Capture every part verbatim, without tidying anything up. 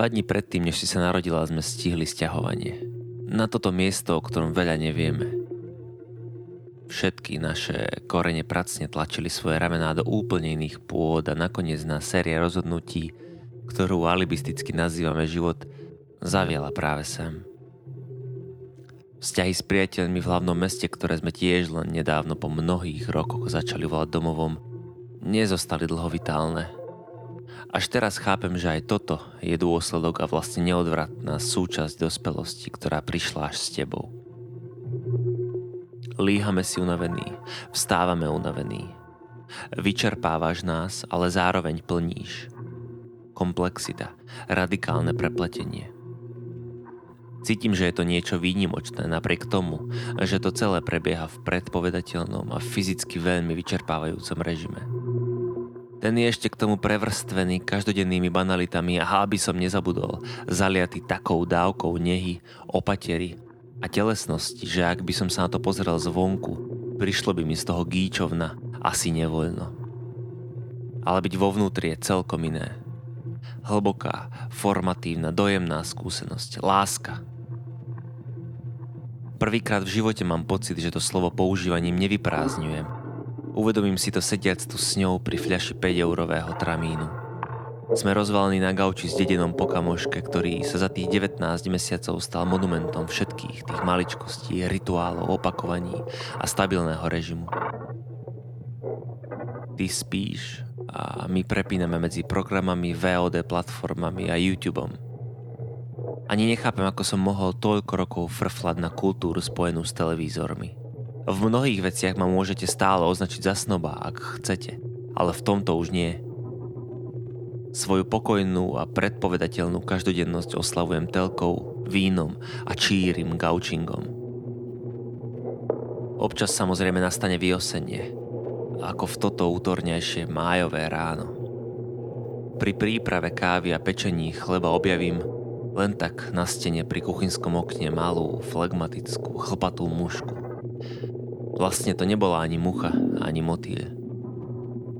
Dva dní predtým, než si sa narodila, sme stihli sťahovanie. Na toto miesto, o ktorom veľa nevieme. Všetky naše korene pracne tlačili svoje ramená do úplne iných pôd a nakoniec na séria rozhodnutí, ktorú alibisticky nazývame život, zaviela práve sem. Vzťahy s priateľmi v hlavnom meste, ktoré sme tiež len nedávno po mnohých rokoch začali volať domovom, nezostali dlho vitálne. Až teraz chápem, že aj toto je dôsledok a vlastne neodvratná súčasť dospelosti, ktorá prišla až s tebou. Líhame si unavení, vstávame unavení. Vyčerpávaš nás, ale zároveň plníš. Komplexita, radikálne prepletenie. Cítim, že je to niečo výnimočné napriek tomu, že to celé prebieha v predpovedateľnom a fyzicky veľmi vyčerpávajúcom režime. Ten je ešte k tomu prevrstvený každodennými banalitami a aby som nezabudol, zaliatý takou dávkou nehy, opatery a telesnosti, že ak by som sa na to pozrel zvonku, prišlo by mi z toho gíčovna asi nevoľno. Ale byť vo vnútri je celkom iné. Hlboká, formatívna, dojemná skúsenosť, láska. Prvýkrát v živote mám pocit, že to slovo používaním nevyprázdňujem. Uvedomím si to sediac tu s ňou pri fľaši päť eurového tramínu. Sme rozvalení na gauči s dedenom po kamoške, ktorý sa za tých devätnásť mesiacov stal monumentom všetkých tých maličkostí, rituálov, opakovaní a stabilného režimu. Ty spíš a my prepíname medzi programami, vé ó dé platformami a YouTubeom. Ani nechápem, ako som mohol toľko rokov frflať na kultúru spojenú s televízormi. V mnohých veciach ma môžete stále označiť za snoba, ak chcete, ale v tomto už nie. Svoju pokojnú a predpovedateľnú každodennosť oslavujem telkou, vínom a čírym gaučingom. Občas samozrejme nastane vyosenie, ako v toto útornejšie májové ráno. Pri príprave kávy a pečení chleba objavím len tak na stene pri kuchynskom okne malú, flegmatickú, chlpatú mušku. Vlastne to nebola ani mucha, ani motýľ.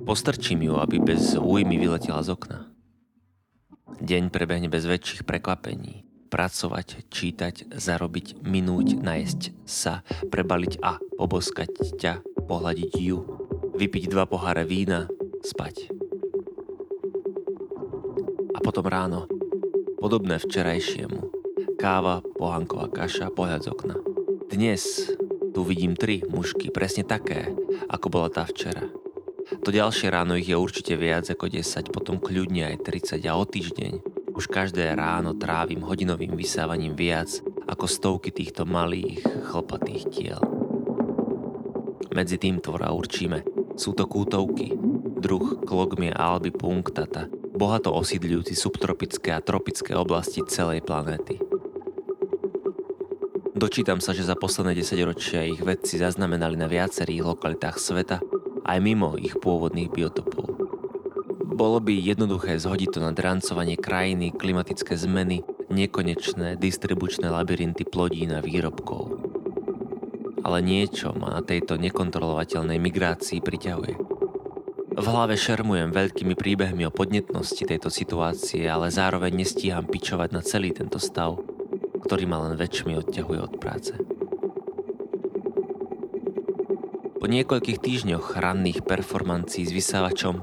Postrčím ju, aby bez újmy vyletela z okna. Deň prebehne bez väčších prekvapení. Pracovať, čítať, zarobiť, minúť, najesť sa, prebaliť a poboskať ťa, pohľadiť ju, vypiť dva poháre vína, spať. A potom ráno, podobné včerajšiemu. Káva, pohanková kaša, pohľad z okna. Dnes tu vidím tri mušky, presne také, ako bola tá včera. To ďalšie ráno ich je určite viac ako desať, potom kľudne aj tridsať a o týždeň už každé ráno trávim hodinovým vysávaním viac ako stovky týchto malých chlpatých tiel. Medzi tým tvora určíme. Sú to kútovky, druh Clogmia albipunctata, bohato osídľujúci subtropické a tropické oblasti celej planéty. Dočítam sa, že za posledné desaťročia ich vedci zaznamenali na viacerých lokalitách sveta aj mimo ich pôvodných biotopov. Bolo by jednoduché zhodiť to na drancovanie krajiny, klimatické zmeny, nekonečné distribučné labyrinty plodín a výrobkov. Ale niečo ma na tejto nekontrolovateľnej migrácii priťahuje. V hlave šermujem veľkými príbehmi o podnetnosti tejto situácie, ale zároveň nestíham pičovať na celý tento stav, ktorý ma len väčšmi odťahuje od práce. Po niekoľkých týždňoch ranných performancií s vysávačom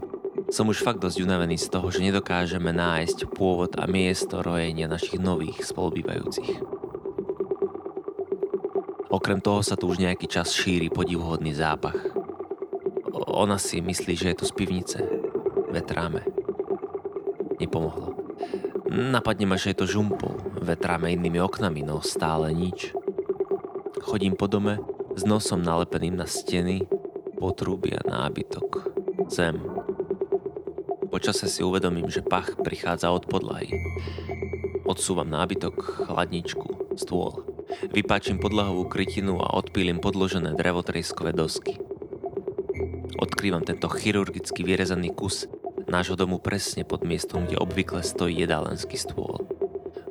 som už fakt dosť unavený z toho, že nedokážeme nájsť pôvod a miesto rojenia našich nových spolubývajúcich. Okrem toho sa tu už nejaký čas šíri podivuhodný zápach. Ona si myslí, že je to z pivnice. Vetráme. Nepomohlo. Napadne ma, že je to žumpou. Vetráme inými oknami, no stále nič. Chodím po dome s nosom nalepeným na steny, potrubia, nábytok, zem. Počase si uvedomím, že pach prichádza od podlahy. Odsúvam nábytok, chladničku, stôl. Vypáčim podlahovú krytinu a odpílim podložené drevotreskové dosky. Odkrývam tento chirurgicky vyrezaný kus nášho domu presne pod miestom, kde obvykle stojí jedálenský stôl.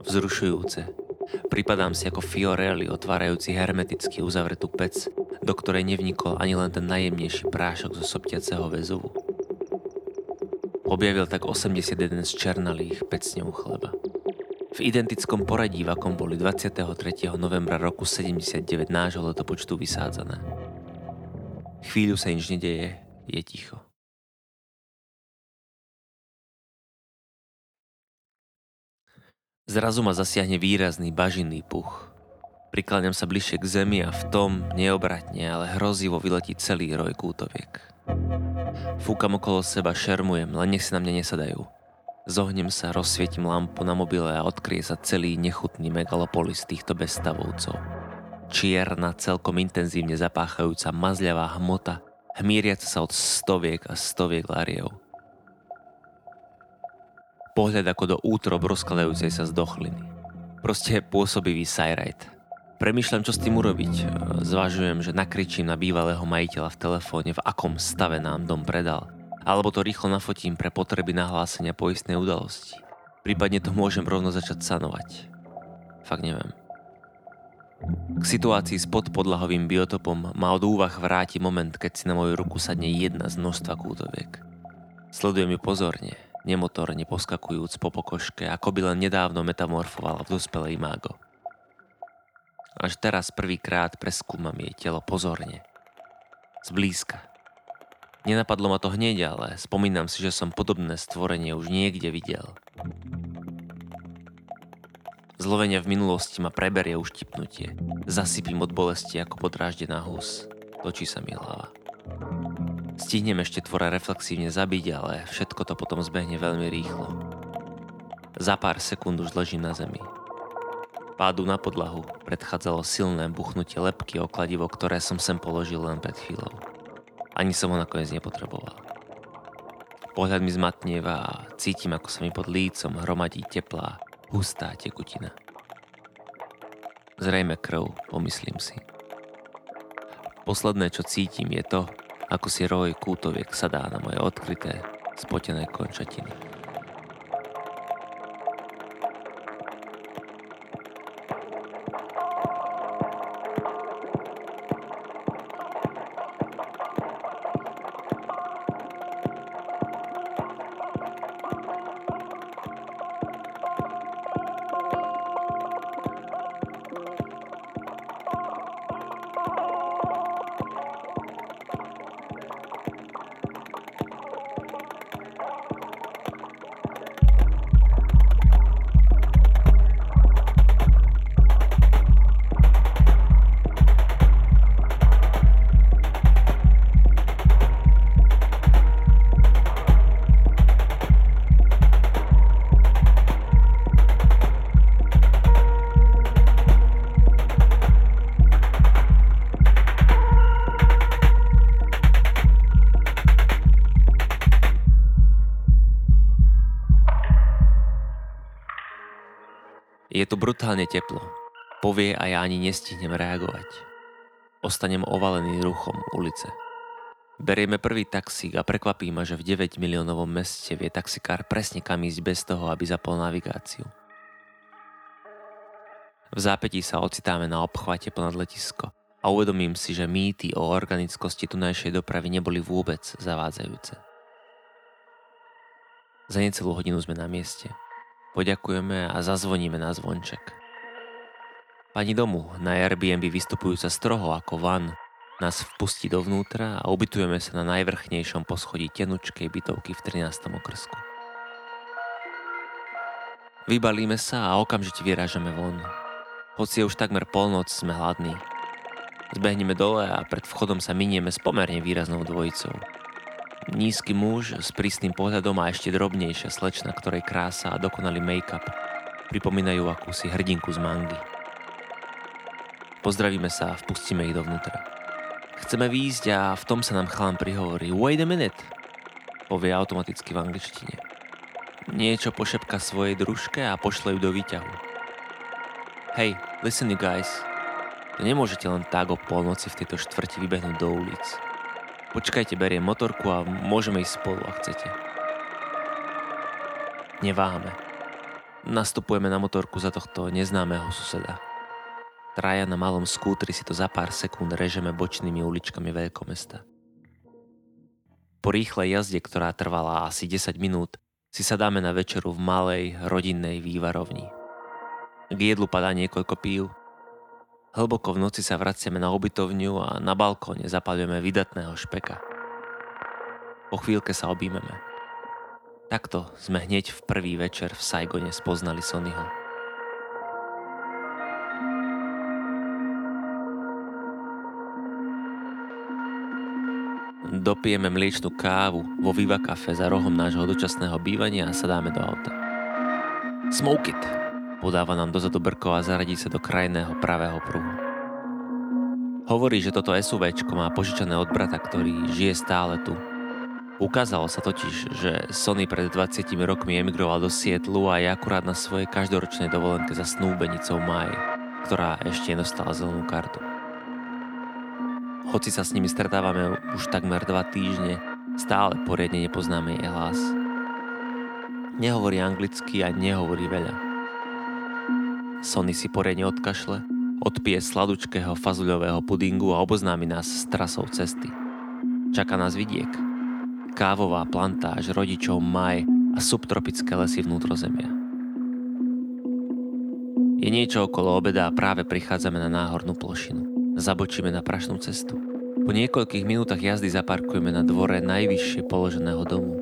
Vzrušujúce. Pripadám si ako Fiorelli, otvárajúci hermeticky uzavretú pec, do ktorej nevnikol ani len ten najjemnejší prášok zo soptiaceho Vezuvu. Objavil tak osemdesiatjeden z černalých pecňov chleba. v identickom poradí, v akom boli dvadsiateho tretieho novembra roku sedemdesiatdeväť nášho letopočtu vysádzané. Chvíľu sa nič nedeje, je ticho. Zrazu ma zasiahne výrazný bažinný puch. Prikláňam sa bližšie k zemi a v tom neobratne, ale hrozivo vyletí celý roj kútoviek. Fúkam okolo seba, šermujem, len nech si na mňa nesadajú. Zohnem sa, rozsvietím lampu na mobile a odkrie sa celý nechutný megalopolis týchto bezstavovcov. Čierna, celkom intenzívne zapáchajúca mazľavá hmota, hmíriaca sa od stoviek a stoviek lariev. Pohľad ako do útrob rozkladajúcej sa z dochliny. Proste pôsobivý sajrajt. Premýšľam, čo s tým urobiť. Zvažujem, že nakričím na bývalého majiteľa v telefóne, v akom stave nám dom predal. Alebo to rýchlo nafotím pre potreby nahlásenia poistnej udalosti. Prípadne to môžem rovno začať sanovať. Fakt neviem. K situácii s podpodlahovým biotopom ma od úvah vráti moment, keď si na moju ruku sadne jedna z množstva kútoviek. Sledujem ju pozorne, nemotorne poskakujúc po pokožke, ako by len nedávno metamorfovala v dospelej mágo. Až teraz prvýkrát preskúmam jej telo pozorne. Zblízka. Nenapadlo ma to hneď, ale spomínam si, že som podobné stvorenie už niekde videl. Zlovenia v minulosti ma preberie uštipnutie. Zasypím od bolesti ako podráždená hus. Točí sa mi hlava. Stihnem ešte tvora reflexívne zabiť, ale všetko to potom zbehne veľmi rýchlo. Za pár sekúnd už ležím na zemi. Pádu na podlahu predchádzalo silné buchnutie lebky o kladivo, ktoré som sem položil len pred chvíľou. Ani som ho nakoniec nepotreboval. Pohľad mi zmatnieva a cítim, ako sa mi pod lícom hromadí teplá, hustá tekutina. Zrejme krv, pomyslím si. Posledné, čo cítim, je to, ako si roj kútoviek sadá na moje odkryté, spotené končatiny. Je to brutálne teplo. Povie a ja ani nestihnem reagovať. Ostanem ovalený ruchom ulice. Berieme prvý taxík a prekvapí ma, že v deväťmiliónovom meste vie taxikár presne kam ísť bez toho, aby zapol navigáciu. V zápätí sa ocitáme na obchvate ponad letisko a uvedomím si, že mýty o organickosti tunajšej dopravy neboli vôbec zavádzajúce. Za necelú hodinu sme na mieste. Poďakujeme a zazvoníme na zvonček. Pani domu, na Airbnb vystupujúca stroho ako van, nás vpustí dovnútra a ubytujeme sa na najvrchnejšom poschodí tenučkej bytovky v trinástom okrsku. Vybalíme sa a okamžite vyrážame von. Hoci je už takmer polnoc, sme hladní. Zbehneme dole a pred vchodom sa minieme s pomerne výraznou dvojicou. Nízky muž s prísnym pohľadom a ešte drobnejšia slečna, ktorej krása a dokonalý make-up pripomínajú akúsi hrdinku z mangy. Pozdravíme sa a vpustíme ich dovnútra. Chceme výjsť a v tom sa nám chlán prihovorí "Wait a minute", povie automaticky v angličtine. Niečo pošepka svojej družke a pošle ju do výťahu. "Hey, listen you guys." To nemôžete len tak o polnoci v tejto štvrti vybehnúť do ulic. Počkajte, beriem motorku a môžeme ísť spolu, ak chcete. Neváhame. Nastupujeme na motorku za tohto neznámeho suseda. Traja na malom skútri si to za pár sekúnd režeme bočnými uličkami veľkomesta. Po rýchlej jazde, ktorá trvala asi desať minút, si sadáme na večeru v malej rodinnej vývarovni. K jedlu padá niekoľko pív. Hlboko v noci sa vraciame na obytovňu a na balkóne zapalujeme vydatného špeka. Po chvíľke sa objímeme. Takto sme hneď v prvý večer v Saigone spoznali Sonnyho. Dopijeme mliečnú kávu vo Viva Cafe za rohom nášho dočasného bývania a sadáme do auta. Smoke it! Podáva nám dozadu brkov a zaradí sa do krajného pravého pruhu. Hovorí, že toto SUVčko má požičané od brata, ktorý žije stále tu. Ukázalo sa totiž, že Sonny pred dvadsiatimi rokmi emigroval do Sietlu a je akurát na svojej každoročnej dovolenke za snúbenicou Mai, ktorá ešte nedostala zelenú kartu. Hoci sa s nimi stretávame už takmer dva týždne, stále poriadne nepoznáme jej hlas. Nehovorí anglicky a nehovorí veľa. Sonny si poriadne odkašle, odpije sladučkého fazuľového pudingu a oboznámi nás s trasou cesty. Čaká nás vidiek, kávová plantáž rodičov Mai a subtropické lesy vnútrozemia. Je niečo okolo obeda a práve prichádzame na náhornú plošinu. Zabočíme na prašnú cestu. Po niekoľkých minútach jazdy zaparkujeme na dvore najvyššie položeného domu.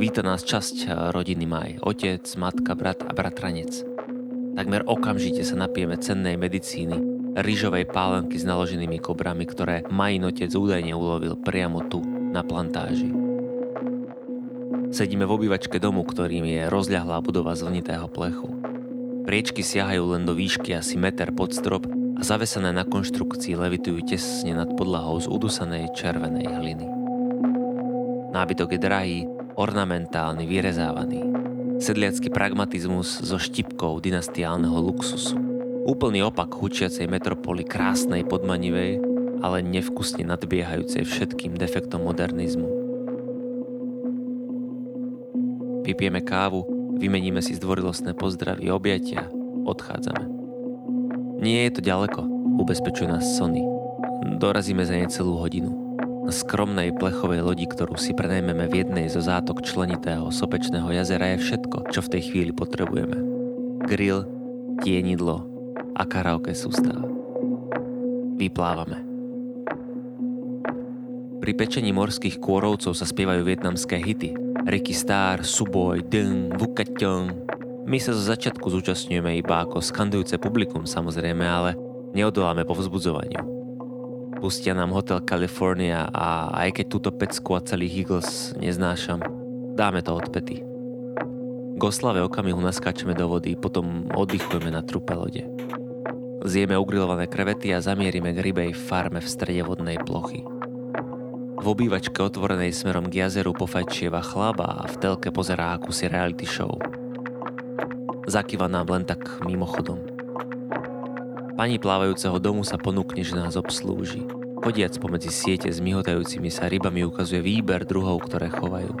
Víta nás časť rodiny Mai, otec, matka, brat a bratranec. Takmer okamžite sa napijeme cennej medicíny, ryžovej pálenky s naloženými kobrami, ktoré Main otec údajne ulovil priamo tu, na plantáži. Sedíme v obývačke domu, ktorým je rozľahlá budova zvlnitého plechu. Priečky siahajú len do výšky asi meter pod strop, a zavesené na konštrukcii levitujú tesne nad podlahou z udusanej červenej hliny. Nábytok je drahý, ornamentálny, vyrezávaný. Sedliacky pragmatizmus so štipkou dynastiálneho luxusu. Úplný opak hučiacej metropoly krásnej, podmanivej, ale nevkusne nadbiehajúcej všetkým defektom modernizmu. Vypijeme kávu, vymeníme si zdvorilostné pozdravy, objatia, odchádzame. Nie je to ďaleko, ubezpečuje nás Sonny. Dorazíme za necelú hodinu. Na skromnej plechovej lodi, ktorú si prenajmeme v jednej zo zátok členitého sopečného jazera, je všetko, čo v tej chvíli potrebujeme. Grill, tienidlo a karaoke sústava. Vyplávame. Pri pečení morských kôrovcov sa spievajú vietnamské hity. Ricky Star, Suboi, Dung, Vukaťong. My sa zo začiatku zúčastňujeme iba ako skandujúce publikum samozrejme, ale neodoláme po vzbudzovaniu. Pustia nám Hotel California a aj keď túto pecku a celý Eagles neznášam, dáme to odpäty. K oslave okamihu naskáčeme do vody, potom oddychujeme na trupe lode. Zjeme ugrilované krevety a zamierime k rybej farme v strede vodnej plochy. V obývačke otvorenej smerom k jazeru pofajčieva chlaba a v telke pozerá akúsi reality show. Zakýva nám len tak mimochodom. Pani plávajúceho domu sa ponúkne, že nás obslúži. Chodiac pomedzi siete s myhotajúcimi sa rybami ukazuje výber druhov, ktoré chovajú.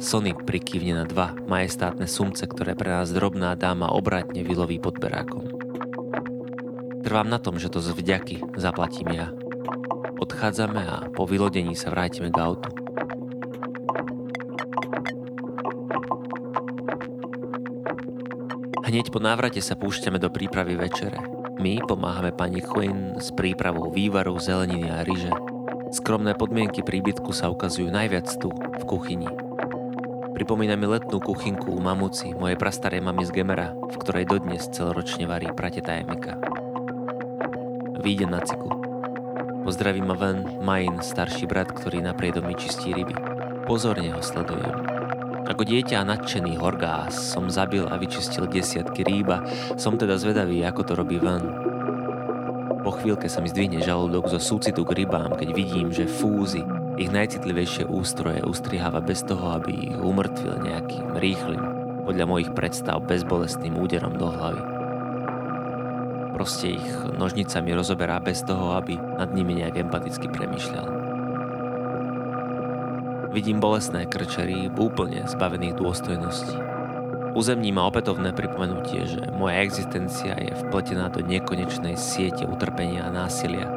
Sonny prikývne na dva majestátne sumce, ktoré pre nás drobná dáma obratne vyloví pod berákom. Trvám na tom, že to z vďaky zaplatím ja. Odchádzame a po vylodení sa vrátime k autu. Hneď po návrate sa púšťame do prípravy večere. My pomáhame pani Quinn s prípravou vývaru, zeleniny a ryže. Skromné podmienky príbytku sa ukazujú najviac tu, v kuchyni. Pripomína mi letnú kuchynku u mamuci, mojej prastarej mamy z Gemera, v ktorej dodnes celoročne varí prateta Emika. Výjdem na cyklu. Pozdraví ma ven Main, starší brat, ktorý napriedomí čistí ryby. Pozorne ho sledujem. Ako dieťa a nadšený horgás som zabil a vyčistil desiatky rýb a som teda zvedavý, ako to robí Van. Po chvíľke sa mi zdvihne žalúdok zo súcitu k rybám, keď vidím, že fúzy, ich najcitlivejšie ústroje ustriháva bez toho, aby ich umrtvil nejakým rýchlym, podľa mojich predstav bezbolestným úderom do hlavy. Proste ich nožnicami rozoberá bez toho, aby nad nimi nejak empaticky premýšľal. Vidím bolestné krče rýb úplne zbavených dôstojností. Uzemní ma opätovné pripomenutie, že moja existencia je vpletená do nekonečnej siete utrpenia a násilia,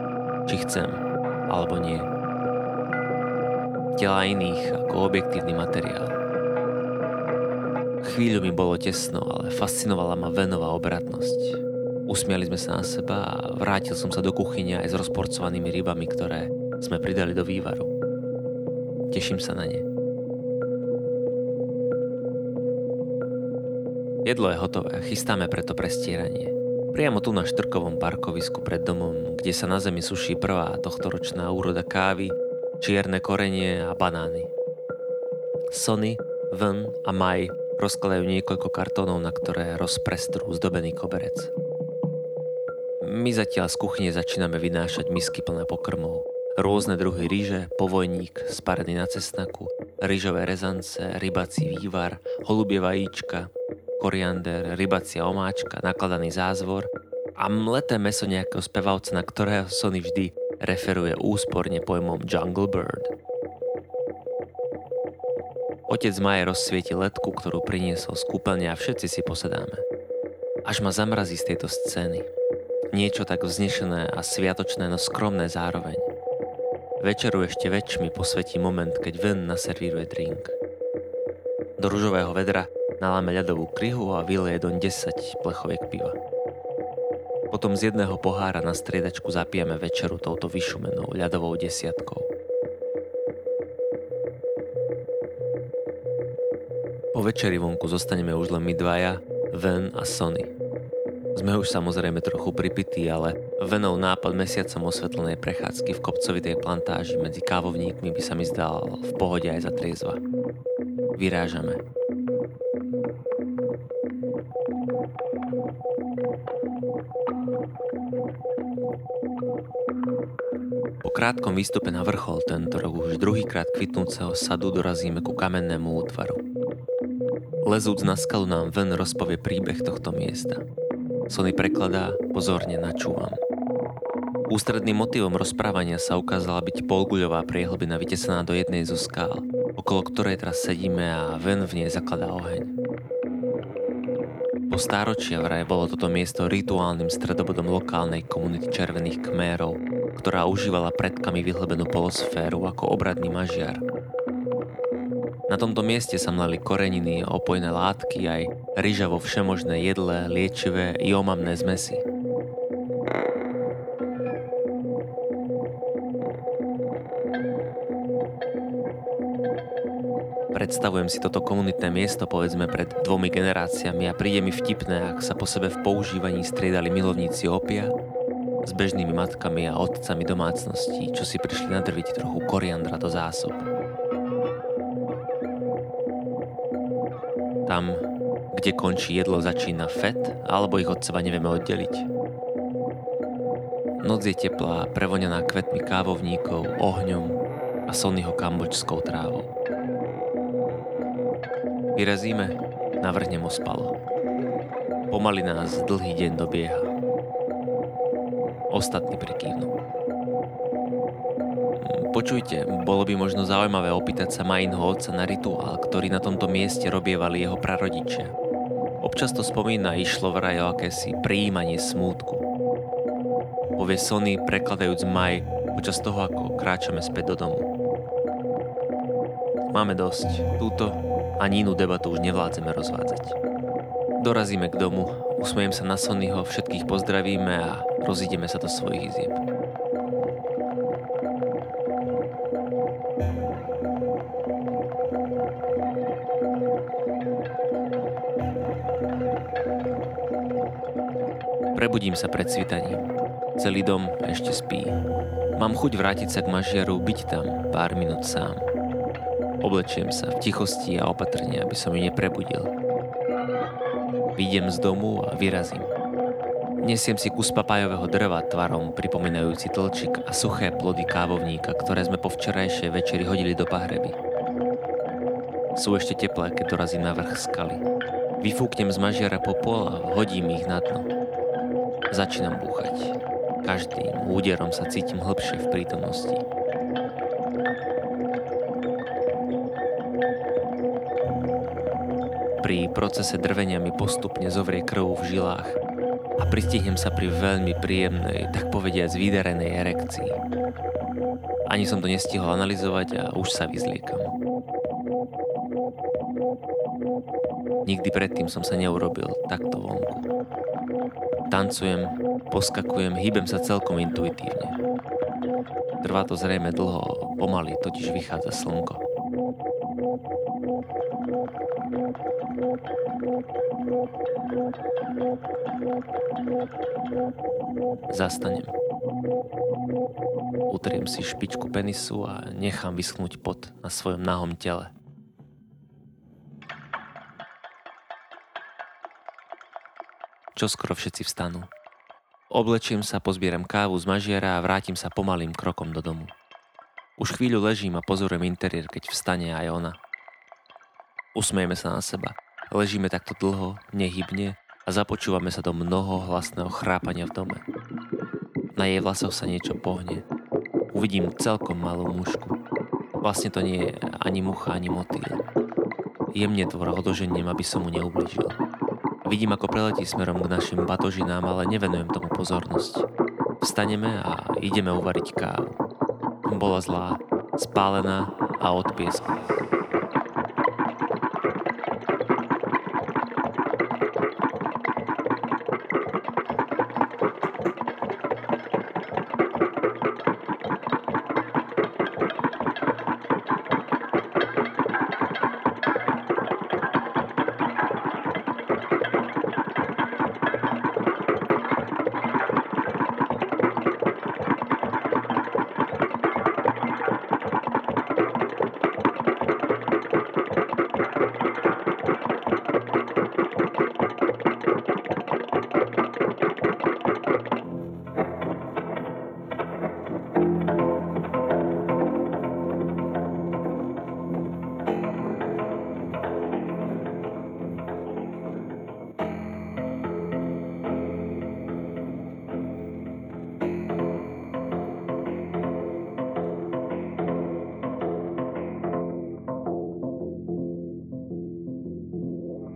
či chcem, alebo nie. Tela iných ako objektívny materiál. Chvíľu mi bolo tesno, ale fascinovala ma Venová obratnosť. Usmiali sme sa na seba a vrátil som sa do kuchyne aj s rozporcovanými rybami, ktoré sme pridali do vývaru. Teším sa na ne. Jedlo je hotové, chystáme preto prestieranie. Priamo tu na Štrkovom parkovisku pred domom, kde sa na zemi suší prvá tohtoročná úroda kávy, čierne korenie a banány. Sony, Ven a Maj rozkladajú niekoľko kartónov, na ktoré rozprestrú zdobený koberec. My zatiaľ z kuchyne začíname vynášať misky plné pokrmov. Rôzne druhy ryže, povojník, sparený na cesnaku, ryžové rezance, rybací vývar, holubie vajíčka, koriander, rybacia omáčka, nakladaný zázvor a mleté mäso nejakého spevavca, na ktorého Sony vždy referuje úsporne pojmom Jungle Bird. Otec Maje rozsvieti letku, ktorú priniesol z kúpeľne a všetci si posedáme. Až ma zamrazí z tejto scény. Niečo tak vznešené a sviatočné, no skromné zároveň. Večeru ešte väčšmi posvetí moment, keď Ven naservíruje drink. Do ružového vedra naláme ľadovú kryhu a vyleje doň desať plechoviek piva. Potom z jedného pohára na striedačku zapijeme večeru touto vyšumenou ľadovou desiatkou. Po večeri vonku zostaneme už len my dvaja, Ven a Sony. Sme už samozrejme trochu pripití, ale Venov nápad mesiacom osvetlenej prechádzky v kopcovitej plantáži medzi kávovníkmi by sa mi zdal v pohode aj za triezva. Vyrážame. Po krátkom výstupe na vrchol tento rok už druhýkrát kvitnúceho sadu dorazíme ku kamennému útvaru. Lezúc na skalu nám Ven rozpovie príbeh tohto miesta. Sony prekladá, pozorne načúvam. Ústredným motívom rozprávania sa ukázala byť polguľová priehlbina vytesaná do jednej zo skál, okolo ktorej teraz sedíme a Ven v nej zakladá oheň. Po stáročia vraj bolo toto miesto rituálnym stredobodom lokálnej komunity červených kmérov, ktorá užívala predkami vyhlbenú polosféru ako obradný mažiar. Na tomto mieste sa mlali koreniny, opojné látky aj ryža vo všemožné jedle, liečivé i omamné zmesi. Predstavujem si toto komunitné miesto povedzme pred dvomi generáciami a príde mi vtipné, ak sa po sebe v používaní striedali milovníci opia s bežnými matkami a otcami domácností, čo si prišli nadrviť trochu koriandra do zásob. Tam, kde končí jedlo, začína fet, alebo ich od seba nevieme oddeliť. Noc je teplá, prevonená kvetmi kávovníkov, ohňom a Sonyho kambočskou trávou. Vyrazíme, navrhnem ospalo. Pomaly nás dlhý deň dobieha. Ostatní prikývnu. Počujte, bolo by možno zaujímavé opýtať sa Majinho otca na rituál, ktorý na tomto mieste robievali jeho prarodičia. Občas to spomína, išlo vraj o akési prijímanie smútku. Povie Sony, prekladajúc Maj, počas toho, ako kráčame späť do domu. Máme dosť. Túto ani inú debatu už nevládzeme rozvádzať. Dorazíme k domu, usmejem sa na Sonyho, všetkých pozdravíme a rozídeme sa do svojich izieb. Prebudím sa pred svitaním. Celý dom ešte spí. Mám chuť vrátiť sa k mažiaru, byť tam pár minút sám. Oblečiem sa v tichosti a opatrne, aby som ju neprebudil. Vyjdem z domu a vyrazím. Nesiem si kus papájového drva tvarom pripomínajúci tlčik a suché plody kávovníka, ktoré sme po včerajšej večeri hodili do pahreby. Sú ešte teplé, keď dorazím na vrch skaly. Vyfúknem z mažiara popol a hodím ich na dno. Začínam búchať. Každým úderom sa cítim hlbšie v prítomnosti. Pri procese drvenia mi postupne zovrie krv v žilách a pristihnem sa pri veľmi príjemnej, tak povediac vydarenej erekcii. Ani som to nestihol analyzovať a už sa vyzliekam. Nikdy predtým som sa neurobil takto vonku. Tancujem, poskakujem, hýbem sa celkom intuitívne. Trvá to zrejme dlho, pomaly totiž vychádza slnko. Zastanem. Utriem si špičku penisu a nechám vyschnúť pot na svojom nahom tele. Čoskoro všetci vstanú. Oblečiem sa, pozbieram kávu z mažiara a vrátim sa pomalým krokom do domu. Už chvíľu ležím a pozorujem interiér, keď vstane aj ona. Usmejeme sa na seba. Ležíme takto dlho, nehybne a započúvame sa do mnohohlasného chrápania v dome. Na jej vlasoch sa niečo pohne. Uvidím celkom malú mušku. Vlastne to nie je ani mucha, ani motýl. Jemne tvor odoženiem, aby som mu neublížil. Vidím, ako preletí smerom k našim batožinám, ale nevenujem tomu pozornosť. Vstaneme a ideme uvariť kávu. Bola zlá, spálená a odpiesla.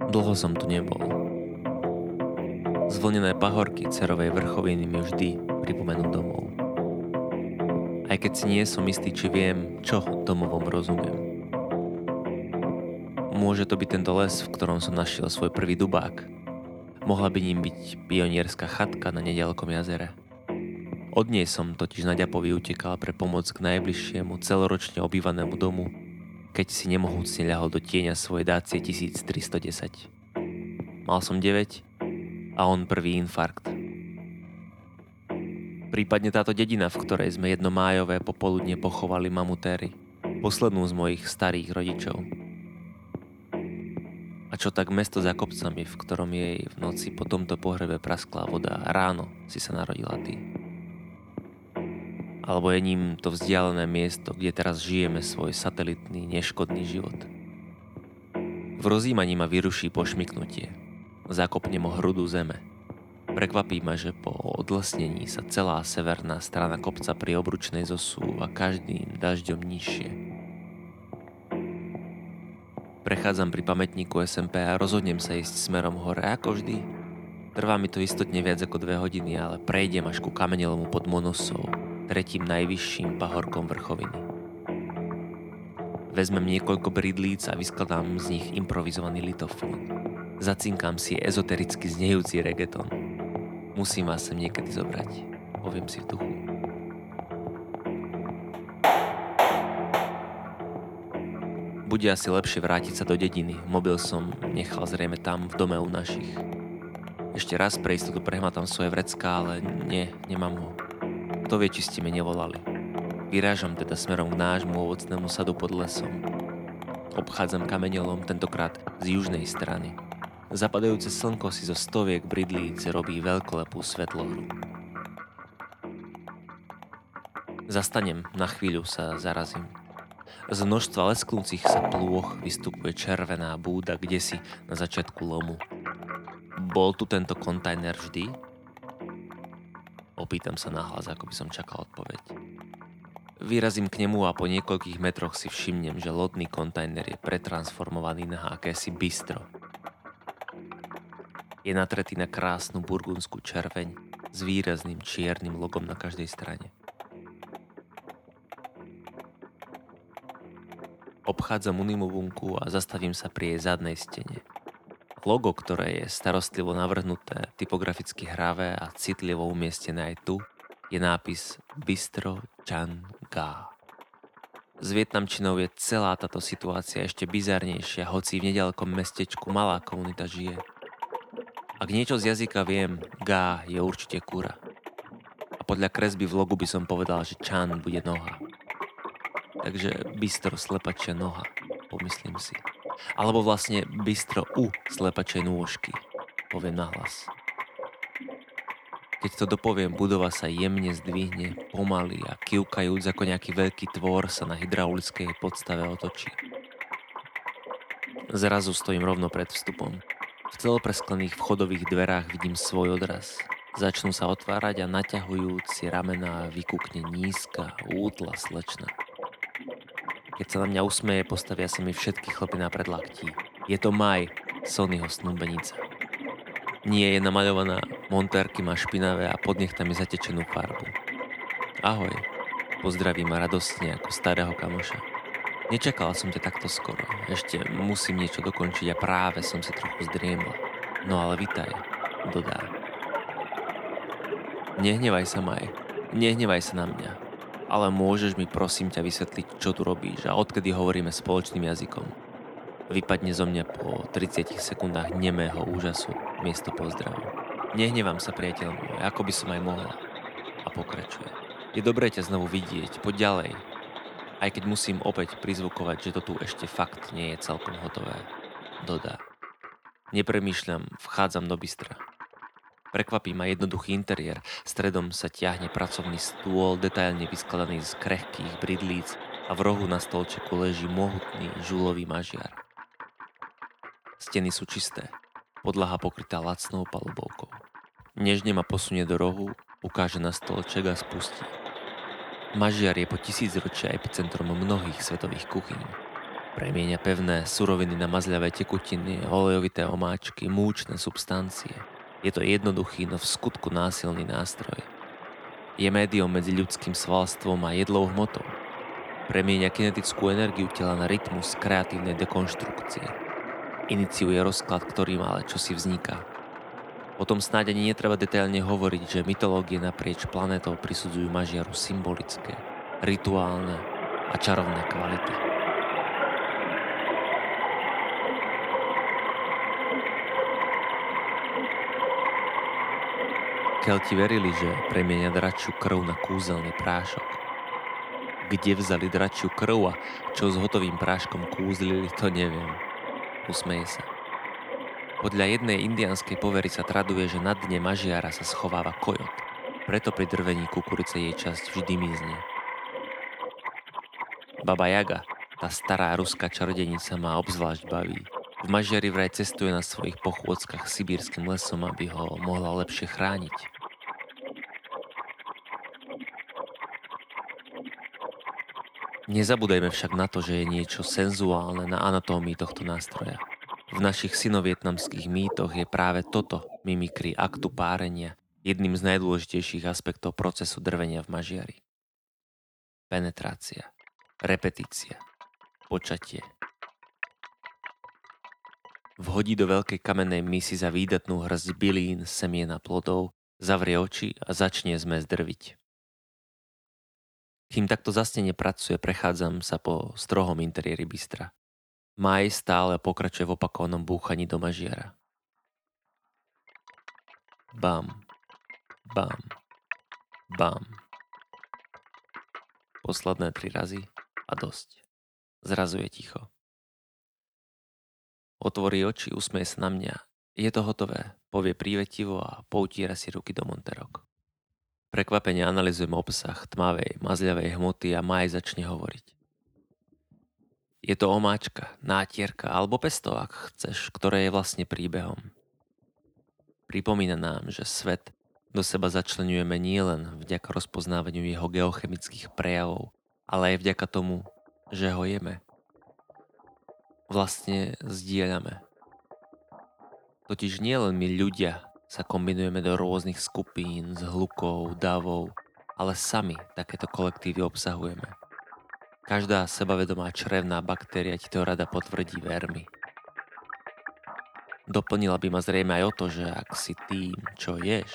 Dlho som tu nebol. Zvlnené pahorky cerovej vrchoviny mi vždy pripomenú domov. Aj keď si nie som istý, či viem, čo domovom rozumiem. Môže to byť tento les, v ktorom som našiel svoj prvý dubák. Mohla by ním byť pionierská chatka na nedalekom jazere. Od nej som totiž na ďapovi utekal pre pomoc k najbližšiemu celoročne obývanému domu, keď si nemohúcne ľahol do tieňa svojej Dacie tisíc tristo desať. Mal som deväť a on prvý infarkt. Prípadne táto dedina, v ktorej sme jedno májové popoludne pochovali mamutéry, poslednú z mojich starých rodičov. A čo tak mesto za kopcami, v ktorom jej v noci po tomto pohrebe praskla voda a ráno si sa narodila ty. Alebo je ním to vzdialené miesto, kde teraz žijeme svoj satelitný, neškodný život. V rozímaní ma vyruší pošmyknutie. Zakopne mo hrudu zeme. Prekvapí ma, že po odlesnení sa celá severná strana kopca pri Obručnej zosúva každým dažďom nižšie. Prechádzam pri pamätníku es em pé a rozhodnem sa ísť smerom hore, ako vždy. Trvá mi to istotne viac ako dve hodiny, ale prejdem až ku kamenelomu pod Monosou, tretím najvyšším pahorkom vrchoviny. Vezmem niekoľko bridlíc a vyskladám z nich improvizovaný litofón. Zacinkám si ezotericky znejúci reggaeton. Musím vás sem niekedy zobrať, poviem si v duchu. Bude asi lepšie vrátiť sa do dediny, mobil som nechal zrejme tam, v dome u našich. Ešte raz pre istotu prehmatám svoje vrecká, ale nie, nemám ho. Kto vie, či ste mi nevolali. Vyrážam teda smerom k nášmu ovocnému sadu pod lesom. Obchádzam kamenelom, tentokrát z južnej strany. Zapadajúce slnko si zo stoviek bridlíc robí veľkolepú svetlohru. Zastanem, na chvíľu sa zarazím. Z množstva lesknúcich sa plôch vystupuje červená búda kdesi na začiatku lomu. Bol tu tento kontajner vždy? Opýtam sa nahlas, ako by som čakal odpoveď. Vyrazím k nemu a po niekoľkých metroch si všimnem, že lodný kontajner je pretransformovaný na akési bistro. Je natretý na krásnu burgundskú červeň s výrazným čiernym logom na každej strane. Obchádzam unimobunku a zastavím sa pri jej zadnej stene. Logo, ktoré je starostlivo navrhnuté, typograficky hravé a citlivo umiestnené aj tu, je nápis Bistro Chan Ga. S vietnamčinou je celá táto situácia ešte bizarnejšia, hoci v neďalekom mestečku malá komunita žije. Ak niečo z jazyka viem, Ga je určite kura. A podľa kresby v logu by som povedal, že Chan bude noha. Takže bistro slepačia noha, pomyslím si. Alebo vlastne bistro u slepačej nôžky, poviem nahlas. Keď to dopoviem, budova sa jemne zdvihne, pomaly a kývkajúc ako nejaký veľký tvor sa na hydraulickej podstave otočí. Zrazu stojím rovno pred vstupom. V celopresklených vchodových dverách vidím svoj odraz. Začnú sa otvárať a naťahujúc si ramená vykúkne nízka, útla slečna. Keď sa na mňa usmeje, postavia sa mi všetky chlpy na predlaktí. Je to Maj, Sonyho snúbenica. Nie je namaľovaná, montérky má špinavé a pod nechtami zatečenú farbu. Ahoj, pozdraví ma radostne ako starého kamoša. Nečakala som ťa takto skoro, ešte musím niečo dokončiť a práve som si trochu zdriemla. No ale vitaj, dodá. Nehnevaj sa, Maj, nehnevaj sa na mňa. Ale môžeš mi prosím ťa vysvetliť, čo tu robíš a odkedy hovoríme spoločným jazykom. Vypadne zo mňa po tridsiatich sekundách nemého úžasu miesto pozdravu. Nehnevám sa, priateľ môj, ako by som aj mohla. A pokračuje. Je dobré ťa znovu vidieť, poď ďalej. Aj keď musím opäť prizvukovať, že to tu ešte fakt nie je celkom hotové. Dodá. Nepremýšľam, vchádzam do bistra. Prekvapí ma jednoduchý interiér. Stredom sa ťahne pracovný stôl, detailne vyskladaný z krehkých bridlíc a v rohu na stolčeku leží mohutný žulový mažiar. Steny sú čisté, podlaha pokrytá lacnou palubovkou. Nežne ma posunie do rohu, ukáže na stolček a spustí. Mažiar je po tisícročia epicentrom mnohých svetových kuchyň. Premieňa pevné suroviny na mazľavé tekutiny, olejovité omáčky, múčne substancie. Je to jednoduchý, no v skutku násilný nástroj. Je médium medzi ľudským svalstvom a jedlou hmotou. Premieňa kinetickú energiu tela na rytmus kreatívnej dekonštrukcie. Iniciuje rozklad, ktorým ale čosi vzniká. O tom snáď ani netreba detailne hovoriť, že mytológie naprieč planétou prisudzujú mažiaru symbolické, rituálne a čarovné kvality. Kelti verili, že premienia dračiu krv na kúzelný prášok. Kde vzali dračiu krv a čo s hotovým práškom kúzlili, to neviem. Usmeje sa. Podľa jednej indiánskej povery sa traduje, že na dne mažiara sa schováva kojot. Preto pri drvení kukurice jej časť vždy mizne. Baba Yaga, tá stará ruská čarodenica, ma obzvlášť baví. V mažiari vraj cestuje na svojich pochôdzkach sibírskym lesom, aby ho mohla lepšie chrániť. Nezabúdajme však na to, že je niečo senzuálne na anatómii tohto nástroja. V našich synovietnamských mýtoch je práve toto mimikry aktu párenia jedným z najdôležitejších aspektov procesu drvenia v mažiari. Penetrácia, repetícia, počatie. Vhodí do veľkej kamennej misy za výdatnú hrsť bylín, semien a plodov, zavrie oči a začne zmes drviť. Kým takto zasnene pracuje, prechádzam sa po strohom interiéri bistra. Maj stále pokračuje v opakovanom búchaní do mažiara. Bam, bam, bam. Posledné tri razy a dosť. Zrazu je ticho. Otvorí oči, usmeje sa na mňa. Je to hotové, povie prívetivo a poutiera si ruky do monterok. Prekvapene analyzujem obsah tmavej, mazľavej hmoty a Maj začne hovoriť. Je to omáčka, nátierka alebo pesto, ak chceš, ktoré je vlastne príbehom. Pripomína nám, že svet do seba začlenujeme nielen vďaka rozpoznávaniu jeho geochemických prejavov, ale aj vďaka tomu, že ho jeme. Vlastne zdieľame. Totiž nielen my ľudia sa kombinujeme do rôznych skupín, zhlukov, davov, ale sami takéto kolektívy obsahujeme. Každá sebavedomá črevná baktéria ti to rada potvrdí, ver mi. Doplnila by ma zrejme aj o to, že ak si tým, čo ješ,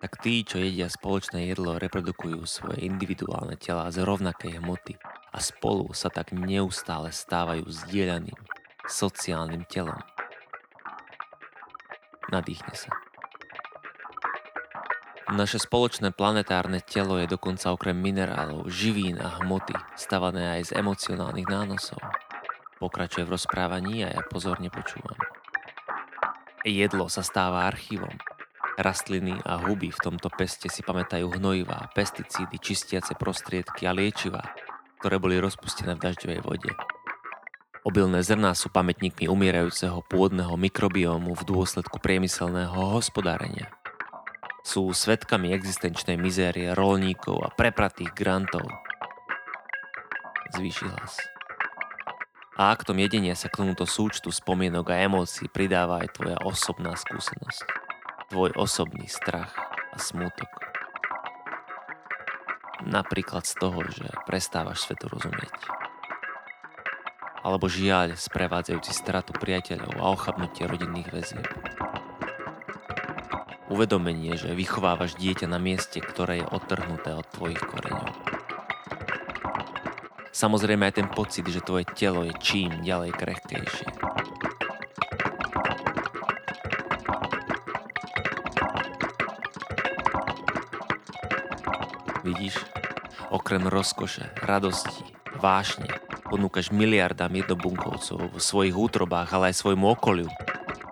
tak tí, čo jedia spoločné jedlo, reprodukujú svoje individuálne tela z rovnakej hmoty a spolu sa tak neustále stávajú zdieľaným sociálnym telom. Nadýchne sa. Naše spoločné planetárne telo je dokonca okrem minerálov, živín a hmoty stavané aj z emocionálnych nánosov. Pokračuje v rozprávaní a ja pozorne počúvam. Jedlo sa stáva archívom. Rastliny a huby v tomto peste si pamätajú hnojivá, pesticídy, čistiace prostriedky a liečivá, ktoré boli rozpustené v dažďovej vode. Obilné zrná sú pamätníkmi umierajúceho pôdneho mikrobiomu v dôsledku priemyselného hospodárenia. Sú svedkami existenčnej mizérie roľníkov a prepratých grantov. Zvýši hlas. A aktom jedenia sa k tomuto súčtu spomienok a emócií pridáva aj tvoja osobná skúsenosť. Tvoj osobný strach a smútok. Napríklad z toho, že prestávaš svetu rozumieť. Alebo žiaľ sprevádzajúci stratu priateľov a ochabnutie rodinných väzieb. Uvedomenie, že vychovávaš dieťa na mieste, ktoré je odtrhnuté od tvojich koreňov. Samozrejme aj ten pocit, že tvoje telo je čím ďalej krehkejšie. Vidíš? Okrem rozkoše, radosti, vášne ponúkaš miliardám jednobunkovcov vo svojich útrobách, ale aj svojmu okoliu.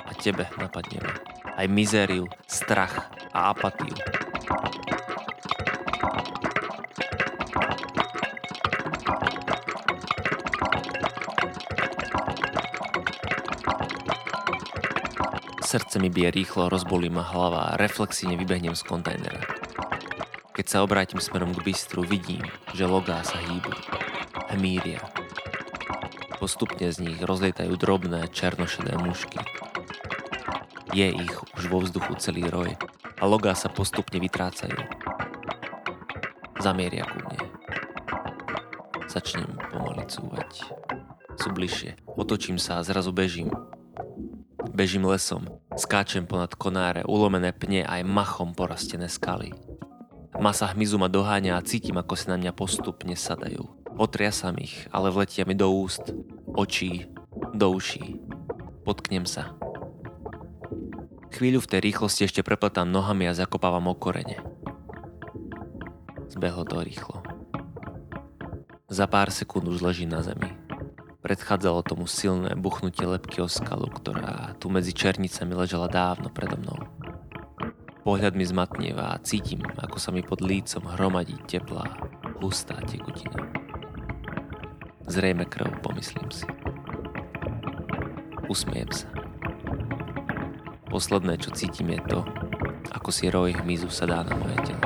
A tebe napadneme aj mizériu, strach a apatiu. Srdce mi bije rýchlo, rozbolí ma hlava a reflexívne vybehnem z kontajnera. Keď sa obrátim smerom k bistru, vidím, že logá sa hýbu, hmíria. Postupne z nich rozlietajú drobné černošedé mušky. Je ich už vo vzduchu celý roj a logá sa postupne vytrácajú. Zamieria ku mne. Začnem pomaly cúvať. Sú bližšie. Otočím sa a zrazu bežím. Bežím lesom. Skáčem ponad konáre, ulomené pne aj machom porastené skaly. Masa hmyzu ma doháňa a cítim, ako sa na mňa postupne sadajú. Otriasam ich, ale vletia mi do úst, očí, do uší. Potknem sa. Chvíľu v tej rýchlosti ešte prepletám nohami a zakopávam o korene. Zbehlo to rýchlo. Za pár sekúnd už leží na zemi. Predchádzalo tomu silné buchnutie lebky o skalu, ktorá tu medzi černicami ležela dávno predo mnou. Pohľad mi zmatnieva a cítim, ako sa mi pod lícom hromadí teplá, hustá tekutina. Zrejme krv, pomyslím si. Usmiem sa. Posledné, čo cítim, je to, ako si roj hmyzu sadá na moje telo.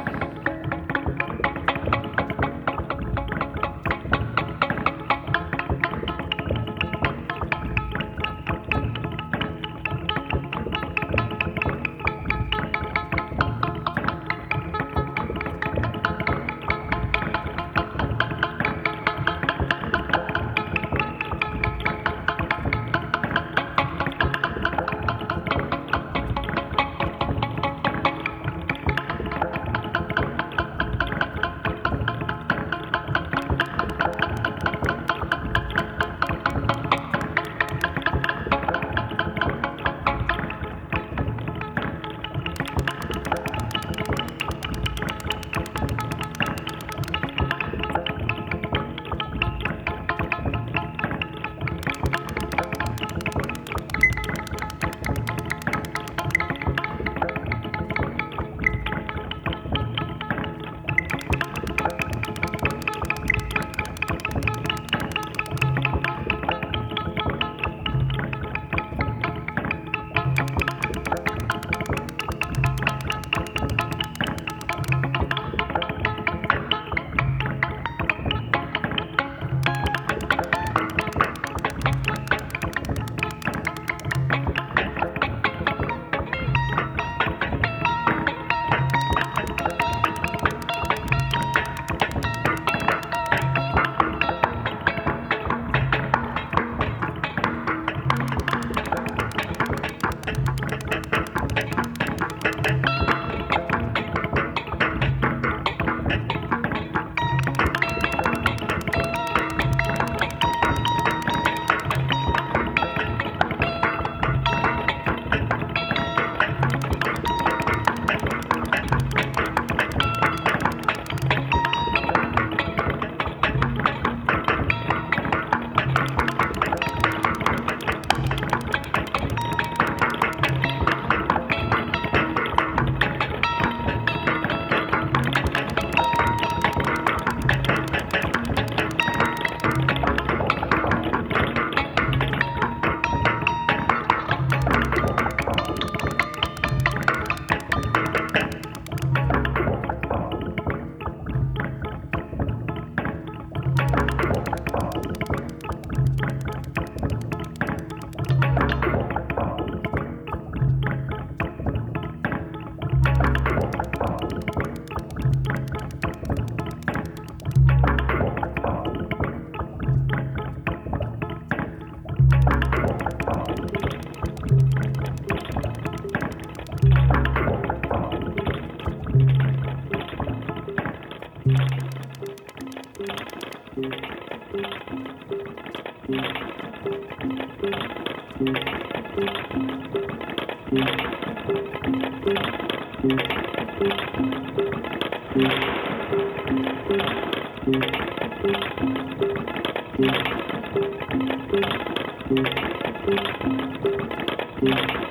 Thank you.